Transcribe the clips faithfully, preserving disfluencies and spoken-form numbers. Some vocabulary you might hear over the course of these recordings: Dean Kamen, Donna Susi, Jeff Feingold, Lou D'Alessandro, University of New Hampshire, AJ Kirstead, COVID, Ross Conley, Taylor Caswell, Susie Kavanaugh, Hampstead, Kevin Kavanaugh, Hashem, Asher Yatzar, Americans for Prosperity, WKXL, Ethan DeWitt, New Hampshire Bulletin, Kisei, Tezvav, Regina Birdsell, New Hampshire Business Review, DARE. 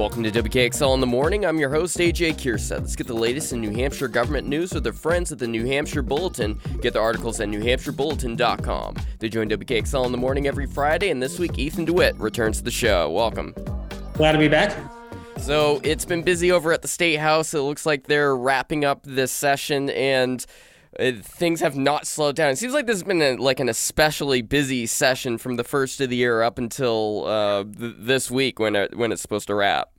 Welcome to W K X L in the Morning. I'm your host, A J Kirstead. Let's get the latest in New Hampshire government news with our friends at the New Hampshire Bulletin. Get the articles at new hampshire bulletin dot com. They join W K X L in the Morning every Friday, and this week, Ethan DeWitt returns to the show. Welcome. Glad to be back. So it's been busy over at the State House. It looks like they're wrapping up this session, and things have not slowed down. It seems like this has been a, like an especially busy session from the first of the year up until uh, th- this week when it, when it's supposed to wrap.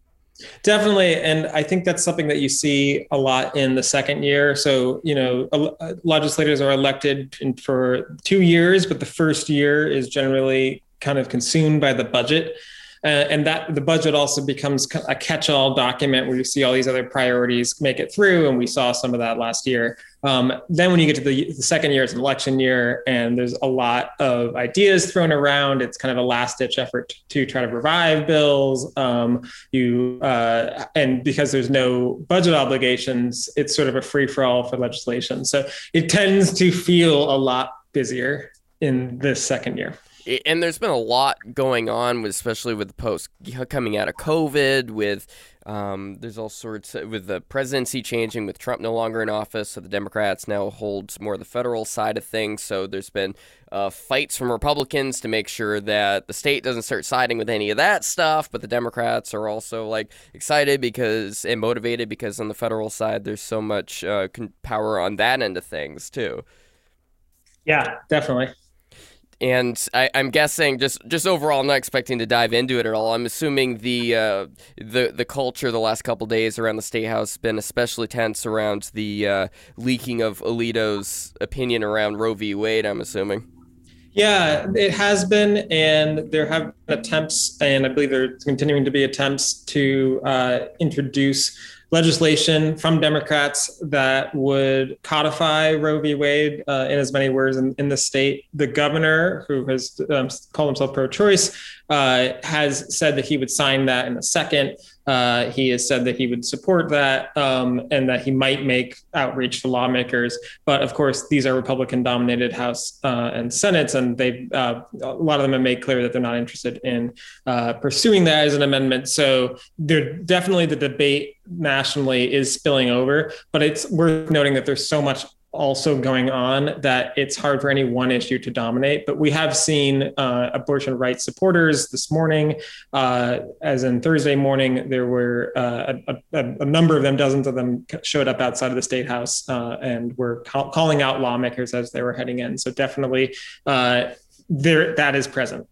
Definitely. And I think that's something that you see a lot in the second year. So, you know, el- legislators are elected in, for two years, but the first year is generally kind of consumed by the budget. Uh, and that the budget also becomes a catch-all document where you see all these other priorities make it through. And we saw some of that last year. Um, then when you get to the, the second year, it's an election year, and there's a lot of ideas thrown around. It's kind of a last-ditch effort to try to revive bills. Um, you uh, and because there's no budget obligations, it's sort of a free-for-all for legislation. So it tends to feel a lot busier in this second year. And there's been a lot going on, with, especially with the post coming out of COVID, with um, there's all sorts of, with the presidency changing, with Trump no longer in office, so the Democrats now hold more of the federal side of things. So there's been uh, fights from Republicans to make sure that the state doesn't start siding with any of that stuff. But the Democrats are also like excited because and motivated because on the federal side, there's so much uh, power on that end of things, too. Yeah, definitely. And I, I'm guessing, just, just overall, I'm not expecting to dive into it at all. I'm assuming the uh, the the culture the last couple of days around the State House has been especially tense around the uh, leaking of Alito's opinion around Roe v. Wade, I'm assuming. Yeah, it has been, and there have been attempts, and I believe there's continuing to be attempts to uh, introduce legislation from Democrats that would codify Roe v. Wade uh, in as many words in, in the state. The governor, who has um, called himself pro-choice, uh, has said that he would sign that in a second. Uh, he has said that he would support that um, and that he might make outreach to lawmakers. But of course, these are Republican-dominated House uh, and Senates, and they uh, a lot of them have made clear that they're not interested in uh, pursuing that as an amendment. So there definitely the debate nationally is spilling over, but it's worth noting that there's so much also going on that it's hard for any one issue to dominate. But we have seen uh, abortion rights supporters this morning, uh, as in Thursday morning, there were uh, a, a, a number of them, dozens of them showed up outside of the State House uh, and were ca- calling out lawmakers as they were heading in. So definitely uh, there that is present.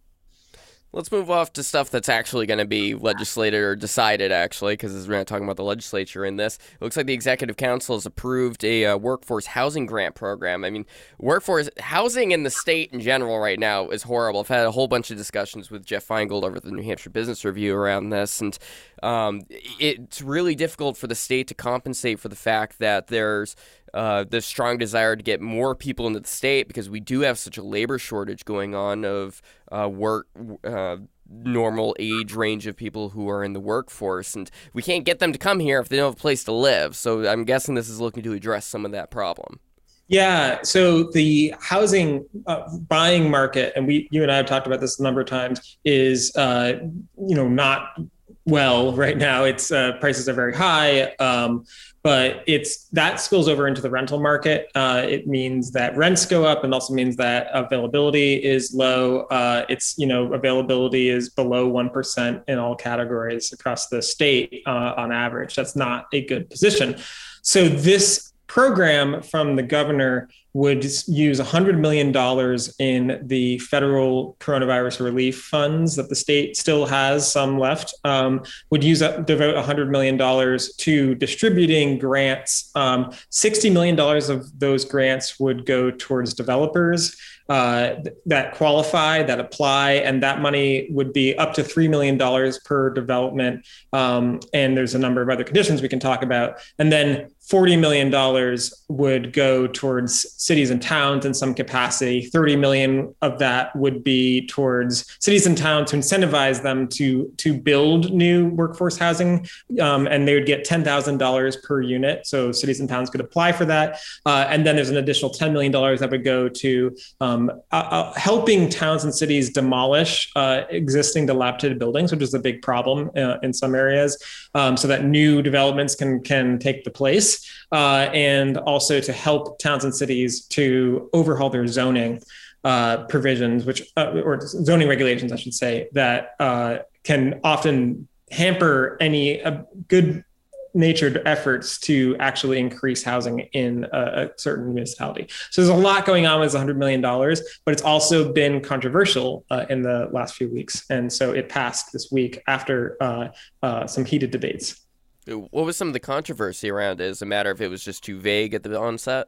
Let's move off to stuff that's actually going to be legislated or decided, actually, because we're not talking about the legislature in this. It looks like the Executive Council has approved a uh, workforce housing grant program. I mean, workforce housing in the state in general right now is horrible. I've had a whole bunch of discussions with Jeff Feingold over at the New Hampshire Business Review around this, and um, it's really difficult for the state to compensate for the fact that there's Uh, the strong desire to get more people into the state because we do have such a labor shortage going on of uh, work, uh, normal age range of people who are in the workforce. And we can't get them to come here if they don't have a place to live. So I'm guessing this is looking to address some of that problem. Yeah. So the housing uh, buying market, and we, you and I have talked about this a number of times, is, uh, you know, not well right now. It's uh, prices are very high. Um, But it's that spills over into the rental market. Uh, it means that rents go up, and also means that availability is low. Uh, it's you know availability is below one percent in all categories across the state uh, on average. That's not a good position. So this program from the governor would use one hundred million dollars in the federal coronavirus relief funds that the state still has some left, um, would use up, devote one hundred million dollars to distributing grants. Um, sixty million dollars of those grants would go towards developers uh, that qualify, that apply, and that money would be up to three million dollars per development. Um, and there's a number of other conditions we can talk about. And then forty million dollars would go towards cities and towns in some capacity. thirty million of that would be towards cities and towns to incentivize them to, to build new workforce housing. Um, and they would get ten thousand dollars per unit. So cities and towns could apply for that. Uh, and then there's an additional ten million dollars that would go to um, um, uh, uh, helping towns and cities demolish uh, existing dilapidated buildings, which is a big problem uh, in some areas, um, so that new developments can can take the place, uh, and also to help towns and cities to overhaul their zoning uh, provisions, which uh, or zoning regulations, I should say, that uh, can often hamper any uh, good natured efforts to actually increase housing in a, a certain municipality. So there's a lot going on with one hundred million dollars, but it's also been controversial uh, in the last few weeks. And so it passed this week after uh, uh, some heated debates. What was some of the controversy around it? Is it a matter of it was just too vague at the onset?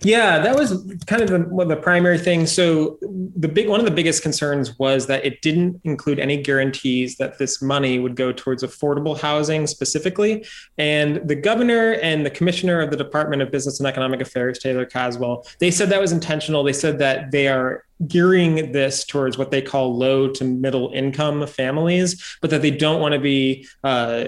Yeah, that was kind of the, one of the primary things. So the big one of the biggest concerns was that it didn't include any guarantees that this money would go towards affordable housing specifically. And the governor and the commissioner of the Department of Business and Economic Affairs, Taylor Caswell, they said that was intentional. They said that they are gearing this towards what they call low to middle income families, but that they don't want to be uh,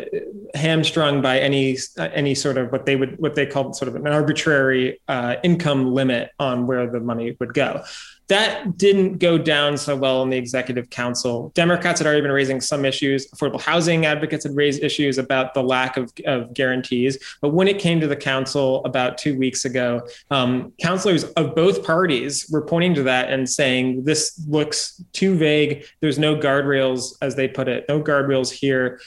hamstrung by any uh, any sort of what they would what they call sort of an arbitrary uh, income limit on where the money would go. That didn't go down so well in the executive council. Democrats had already been raising some issues. Affordable housing advocates had raised issues about the lack of, of guarantees. But when it came to the council about two weeks ago, um, councilors of both parties were pointing to that and saying, this looks too vague. There's no guardrails, as they put it, no guardrails here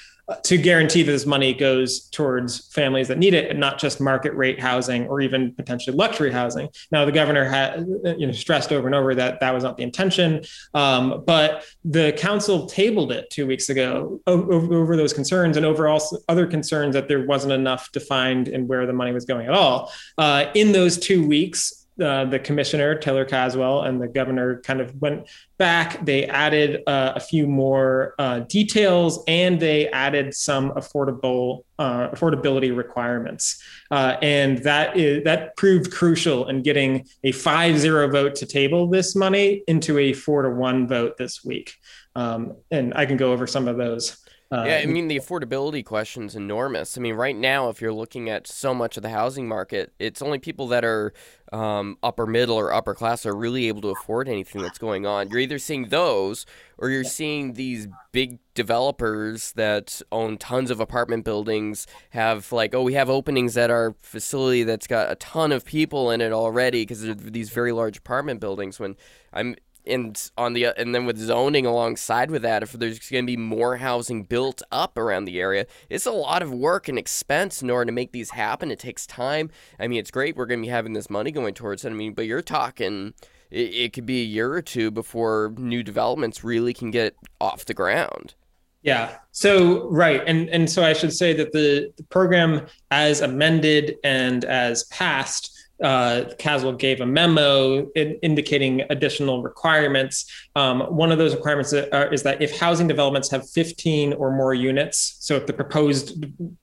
to guarantee that this money goes towards families that need it and not just market rate housing or even potentially luxury housing. Now, the governor had, you know, stressed over and over that that was not the intention, um, but the council tabled it two weeks ago over, over those concerns and over all other concerns that there wasn't enough defined in where the money was going at all. Uh, in those two weeks, Uh, the commissioner, Taylor Caswell, and the governor kind of went back. They added uh, a few more uh, details, and they added some affordable uh, affordability requirements. Uh, and that is that proved crucial in getting a five zero vote to table this money into a four to one vote this week. Um, and I can go over some of those. Uh, yeah, I mean, the affordability question's enormous. I mean, right now, if you're looking at so much of the housing market, it's only people that are um, upper middle or upper class are really able to afford anything that's going on. You're either seeing those or you're seeing these big developers that own tons of apartment buildings have like, oh, we have openings at our facility that's got a ton of people in it already because they're these very large apartment buildings when I'm... And on the and then with zoning alongside with that, if there's going to be more housing built up around the area, it's a lot of work and expense in order to make these happen. It takes time. I mean, it's great we're going to be having this money going towards it. I mean, but you're talking it, it could be a year or two before new developments really can get off the ground. Yeah. So, right. And and so I should say that the, the program as amended and as passed, Uh, Caswell gave a memo in, indicating additional requirements. Um, one of those requirements are, is that if housing developments have fifteen or more units, so if the proposed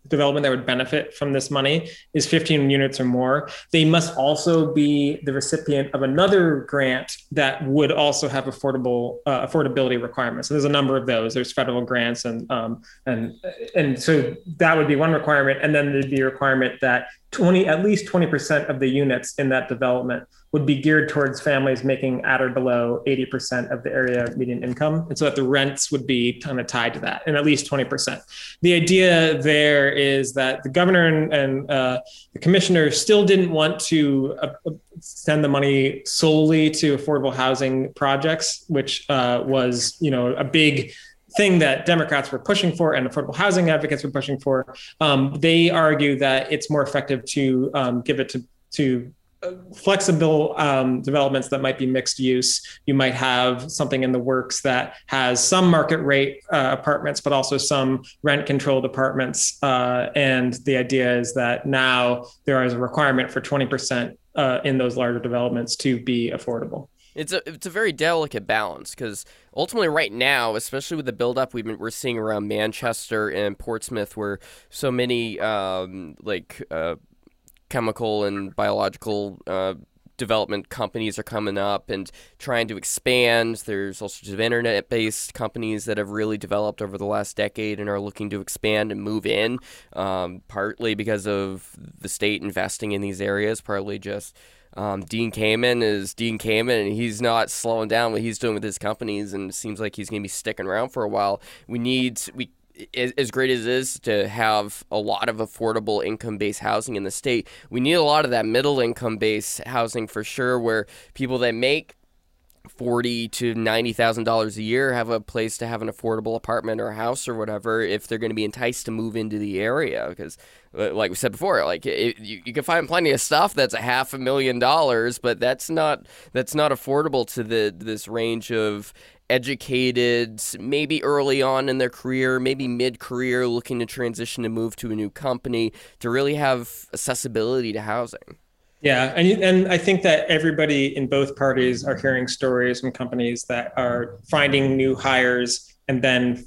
development that would benefit from this money is fifteen units or more, they must also be the recipient of another grant that would also have affordable uh, affordability requirements. So there's a number of those. There's federal grants, and um, and and so that would be one requirement. And then there'd be a requirement that twenty, at least twenty percent of the units in that development would be geared towards families making at or below eighty percent of the area median income. And so that the rents would be kind of tied to that, and at least twenty percent. The idea there is that the governor and, and uh, the commissioner still didn't want to uh, send the money solely to affordable housing projects, which uh, was, you know, a big thing that Democrats were pushing for and affordable housing advocates were pushing for. Um, they argue that it's more effective to um, give it to, to flexible um, developments that might be mixed use. You might have something in the works that has some market rate uh, apartments, but also some rent controlled apartments. Uh, and the idea is that now there is a requirement for twenty percent uh, in those larger developments to be affordable. It's a it's a very delicate balance because ultimately right now, especially with the buildup we've been, we're seeing around Manchester and Portsmouth, where so many um, like uh, chemical and biological uh, development companies are coming up and trying to expand. There's all sorts of internet-based companies that have really developed over the last decade and are looking to expand and move in, um, partly because of the state investing in these areas, partly just Um, Dean Kamen is Dean Kamen, and he's not slowing down what he's doing with his companies, and it seems like he's going to be sticking around for a while. We need we as great as it is to have a lot of affordable income-based housing in the state, we need a lot of that middle-income-based housing for sure, where people that make forty to ninety thousand dollars a year have a place to have an affordable apartment or a house or whatever if they're going to be enticed to move into the area. Because like we said before, like it, you, you can find plenty of stuff that's a half a million dollars, but that's not that's not affordable to the this range of educated, maybe early on in their career, maybe mid-career, looking to transition to move to a new company, to really have accessibility to housing. Yeah, and and I think that everybody in both parties are hearing stories from companies that are finding new hires and then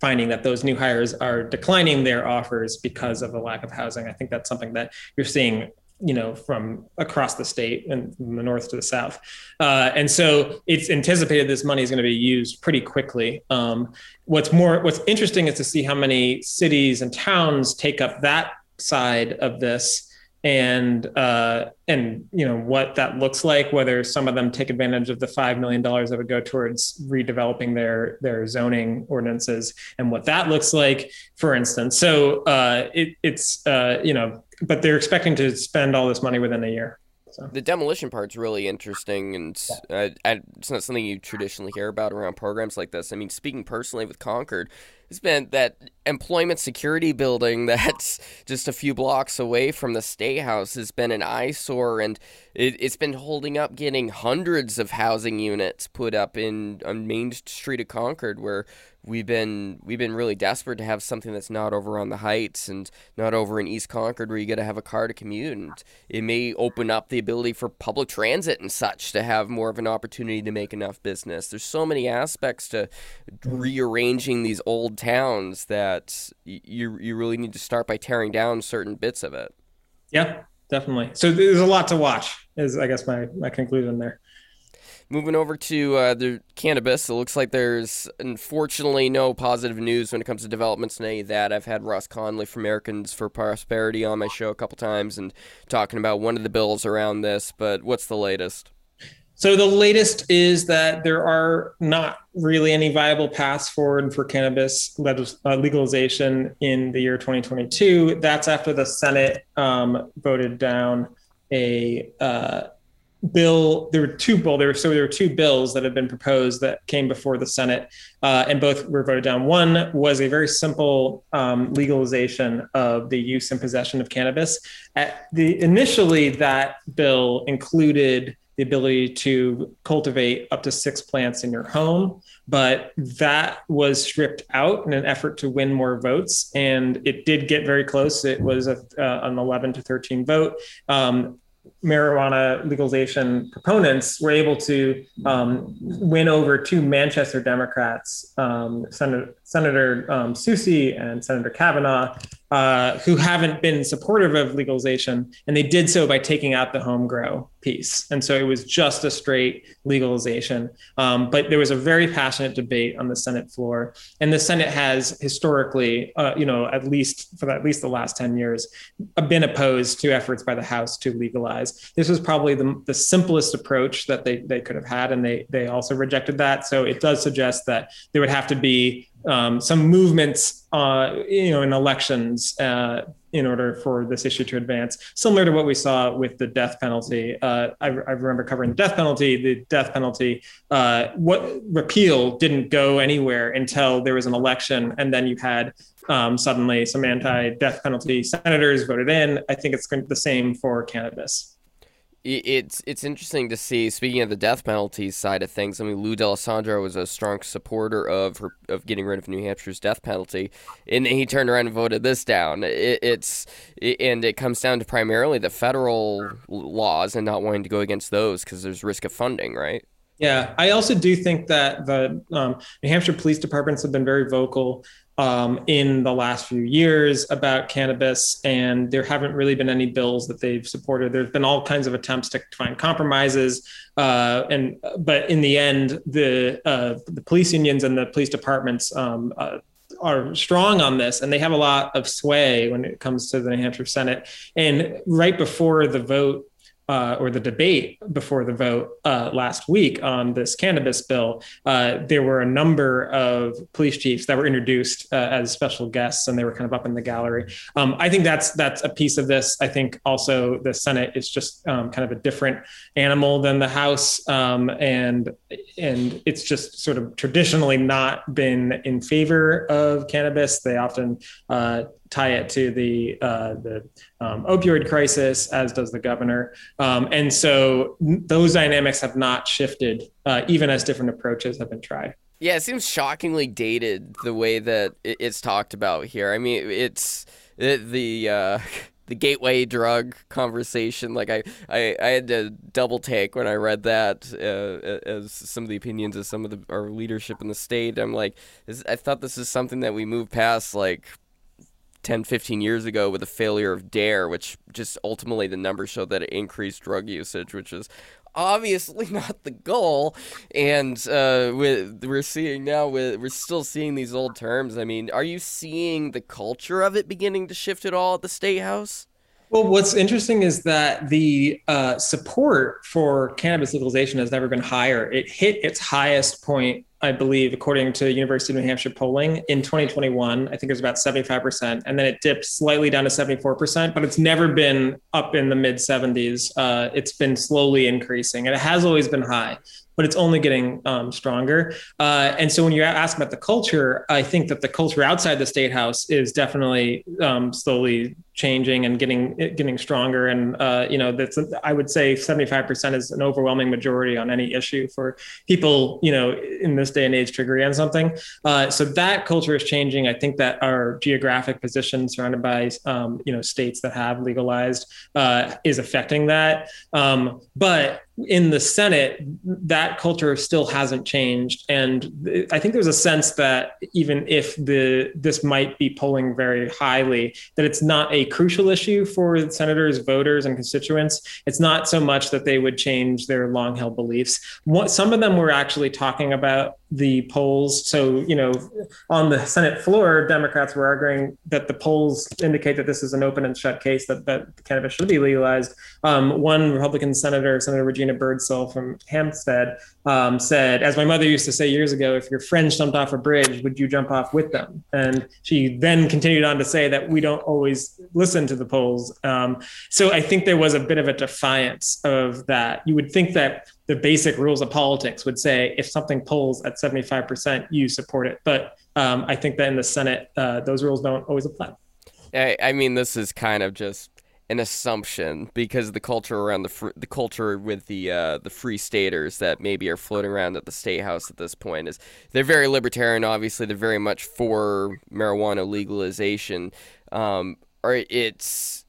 finding that those new hires are declining their offers because of the lack of housing. I think that's something that you're seeing, you know, from across the state and from the north to the south. Uh, and so it's anticipated this money is going to be used pretty quickly. Um, what's more, what's interesting is to see how many cities and towns take up that side of this. And, uh, and, you know, what that looks like, whether some of them take advantage of the five million dollars that would go towards redeveloping their, their zoning ordinances and what that looks like, for instance. So, uh, it, it's, uh, you know, but they're expecting to spend all this money within a year. So. The demolition part's really interesting, and uh, it's not something you traditionally hear about around programs like this. I mean, speaking personally with Concord, it's been that employment security building that's just a few blocks away from the State House has been an eyesore, and it, it's been holding up getting hundreds of housing units put up in on Main Street of Concord, where we've been we've been really desperate to have something that's not over on the Heights and not over in East Concord where you got to have a car to commute. And it may open up the ability for public transit and such to have more of an opportunity to make enough business. There's so many aspects to rearranging these old towns that you you really need to start by tearing down certain bits of it. Yeah, definitely. So there's a lot to watch is, I guess, my, my conclusion there. Moving over to uh, the cannabis, it looks like there's, unfortunately, no positive news when it comes to developments and any of that. I've had Ross Conley from Americans for Prosperity on my show a couple times and talking about one of the bills around this, but what's the latest? So the latest is that there are not really any viable paths forward for cannabis legalization in the year twenty twenty-two. That's after the Senate um, voted down a... Uh, Bill, there were two bill. There were, so there were two bills that had been proposed that came before the Senate, uh, and both were voted down. One was a very simple um, legalization of the use and possession of cannabis. At the initially, that bill included the ability to cultivate up to six plants in your home, but that was stripped out in an effort to win more votes, and it did get very close. It was a, uh, an eleven to thirteen vote. Um, marijuana legalization proponents were able to um, win over two Manchester Democrats, um, Sen- Senator um, Susi and Senator Kavanaugh, uh, who haven't been supportive of legalization. And they did so by taking out the home grow piece. And so it was just a straight legalization. Um, but there was a very passionate debate on the Senate floor. And the Senate has historically, uh, you know, at least for at least the last ten years, been opposed to efforts by the House to legalize. This was probably the, the simplest approach that they, they could have had. And they, they also rejected that. So it does suggest that there would have to be um, some movements, uh, you know, in elections, uh, in order for this issue to advance, similar to what we saw with the death penalty. Uh, I, I remember covering the death penalty, the death penalty, uh, what repeal didn't go anywhere until there was an election. And then you had um, suddenly some anti-death penalty senators voted in. I think it's the same for cannabis. It's it's interesting to see, speaking of the death penalty side of things, I mean, Lou D'Alessandro was a strong supporter of her, of getting rid of New Hampshire's death penalty, and he turned around and voted this down. It, it's it, And it comes down to primarily the federal laws and not wanting to go against those because there's risk of funding, right? Yeah, I also do think that the um, New Hampshire police departments have been very vocal Um, in the last few years about cannabis, and there haven't really been any bills that they've supported. There's been all kinds of attempts to find compromises, uh, and but in the end, the uh, the police unions and the police departments um, uh, are strong on this, and they have a lot of sway when it comes to the New Hampshire Senate. And right before the vote uh, or the debate before the vote uh, last week on this cannabis bill, uh, there were a number of police chiefs that were introduced uh, as special guests, and they were kind of up in the gallery. Um, I think that's that's a piece of this. I think also the Senate is just um, kind of a different animal than the House, um, and and it's just sort of traditionally not been in favor of cannabis. They often uh, tie it to the uh, the um, opioid crisis, as does the governor. Um, and so those dynamics have not shifted, uh, even as different approaches have been tried. Yeah, it seems shockingly dated the way that it's talked about here. I mean, it's it, the... Uh... the gateway drug conversation. Like I, I, I had to double take when I read that uh, as some of the opinions of some of the, our leadership in the state. I'm like, this, I thought this is something that we moved past like ten, fifteen years ago with the failure of D A R E, which just ultimately the numbers show that it increased drug usage, which is obviously not the goal. And uh, we're seeing now, we're still seeing these old terms. I mean, are you seeing the culture of it beginning to shift at all at the State House? Well, what's interesting is that the uh, support for cannabis legalization has never been higher. It hit its highest point, I believe, according to University of New Hampshire polling in twenty twenty-one. I think it was about seventy-five percent, and then it dipped slightly down to seventy-four percent, but it's never been up in the mid seventies. Uh, it's been slowly increasing, and it has always been high, but it's only getting um, stronger. Uh, and so when you ask about the culture, I think that the culture outside the State House is definitely um, slowly changing and getting getting stronger. And, uh, you know, that's, I would say seventy-five percent is an overwhelming majority on any issue for people, you know, in this day and age to agree on something. Uh, so that culture is changing. I think that our geographic position surrounded by, um, you know, states that have legalized uh, is affecting that. Um, but in the Senate, that culture still hasn't changed. And I think there's a sense that even if the this might be polling very highly, that it's not a crucial issue for senators, voters, and constituents. It's not so much that they would change their long-held beliefs. What, some of them were actually talking about the polls. So, you know, on the Senate floor, Democrats were arguing that the polls indicate that this is an open and shut case, that, that cannabis should be legalized. Um, one Republican senator, Senator Regina Birdsell from Hampstead, um, said, as my mother used to say years ago, if your friends jumped off a bridge, would you jump off with them? And she then continued on to say that we don't always listen to the polls. Um, so I think there was a bit of a defiance of that. You would think that the basic rules of politics would say if something polls at seventy-five percent, you support it. But um, I think that in the Senate, uh, those rules don't always apply. I, I mean, this is kind of just an assumption because the culture around the fr- the culture with the uh, the free staters that maybe are floating around at the State House at this point is they're very libertarian. Obviously, they're very much for marijuana legalization. Um, or it's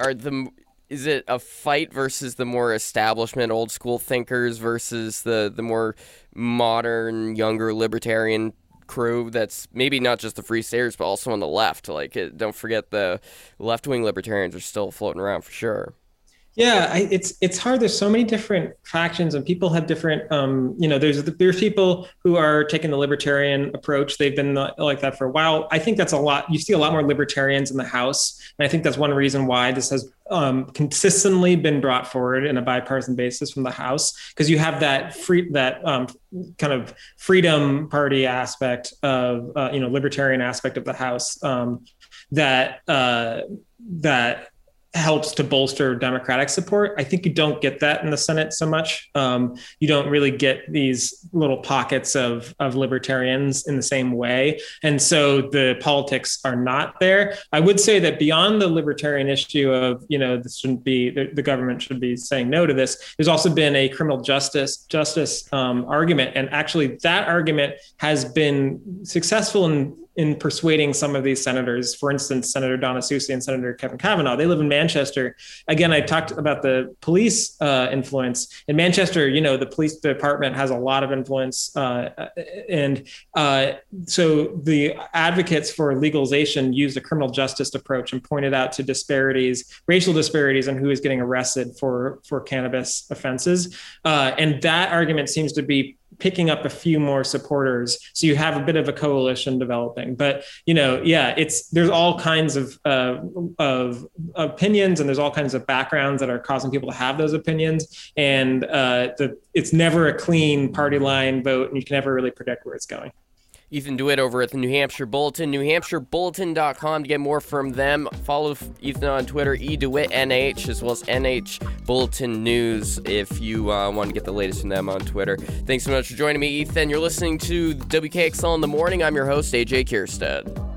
are the Is it a fight versus the more establishment, old school thinkers versus the, the more modern, younger libertarian crew that's maybe not just the free staters, but also on the left? Like, it, don't forget the left-wing libertarians are still floating around for sure. Yeah, I, it's it's hard. There's so many different factions and people have different, um, you know, there's there's people who are taking the libertarian approach. They've been like that for a while. I think that's a lot. You see a lot more libertarians in the House. And I think that's one reason why this has um, consistently been brought forward in a bipartisan basis from the House, because you have that free that um, kind of freedom party aspect of, uh, you know, libertarian aspect of the House um, that uh, that. helps to bolster Democratic support. I think you don't get that in the Senate so much. Um, you don't really get these little pockets of, of libertarians in the same way. And so the politics are not there. I would say that beyond the libertarian issue of, you know, this shouldn't be, the, the government should be saying no to this, there's also been a criminal justice justice um, argument. And actually that argument has been successful in in persuading some of these senators. For instance, Senator Donna Susi and Senator Kevin Kavanaugh, they live in Manchester. Again, I talked about the police uh, influence. In Manchester, you know, the police department has a lot of influence. Uh, and uh, so the advocates for legalization used a criminal justice approach and pointed out to disparities, racial disparities in who is getting arrested for, for cannabis offenses. Uh, and that argument seems to be picking up a few more supporters. So you have a bit of a coalition developing, but, you know, yeah, it's, there's all kinds of, uh, of opinions, and there's all kinds of backgrounds that are causing people to have those opinions. And uh, the, it's never a clean party line vote, and you can never really predict where it's going. Ethan DeWitt over at the New Hampshire Bulletin, new hampshire bulletin dot com to get more from them. Follow Ethan on Twitter, E DeWitt N H, as well as N H Bulletin News if you uh, want to get the latest from them on Twitter. Thanks so much for joining me, Ethan. You're listening to W K X L in the Morning. I'm your host, A J Kirstead.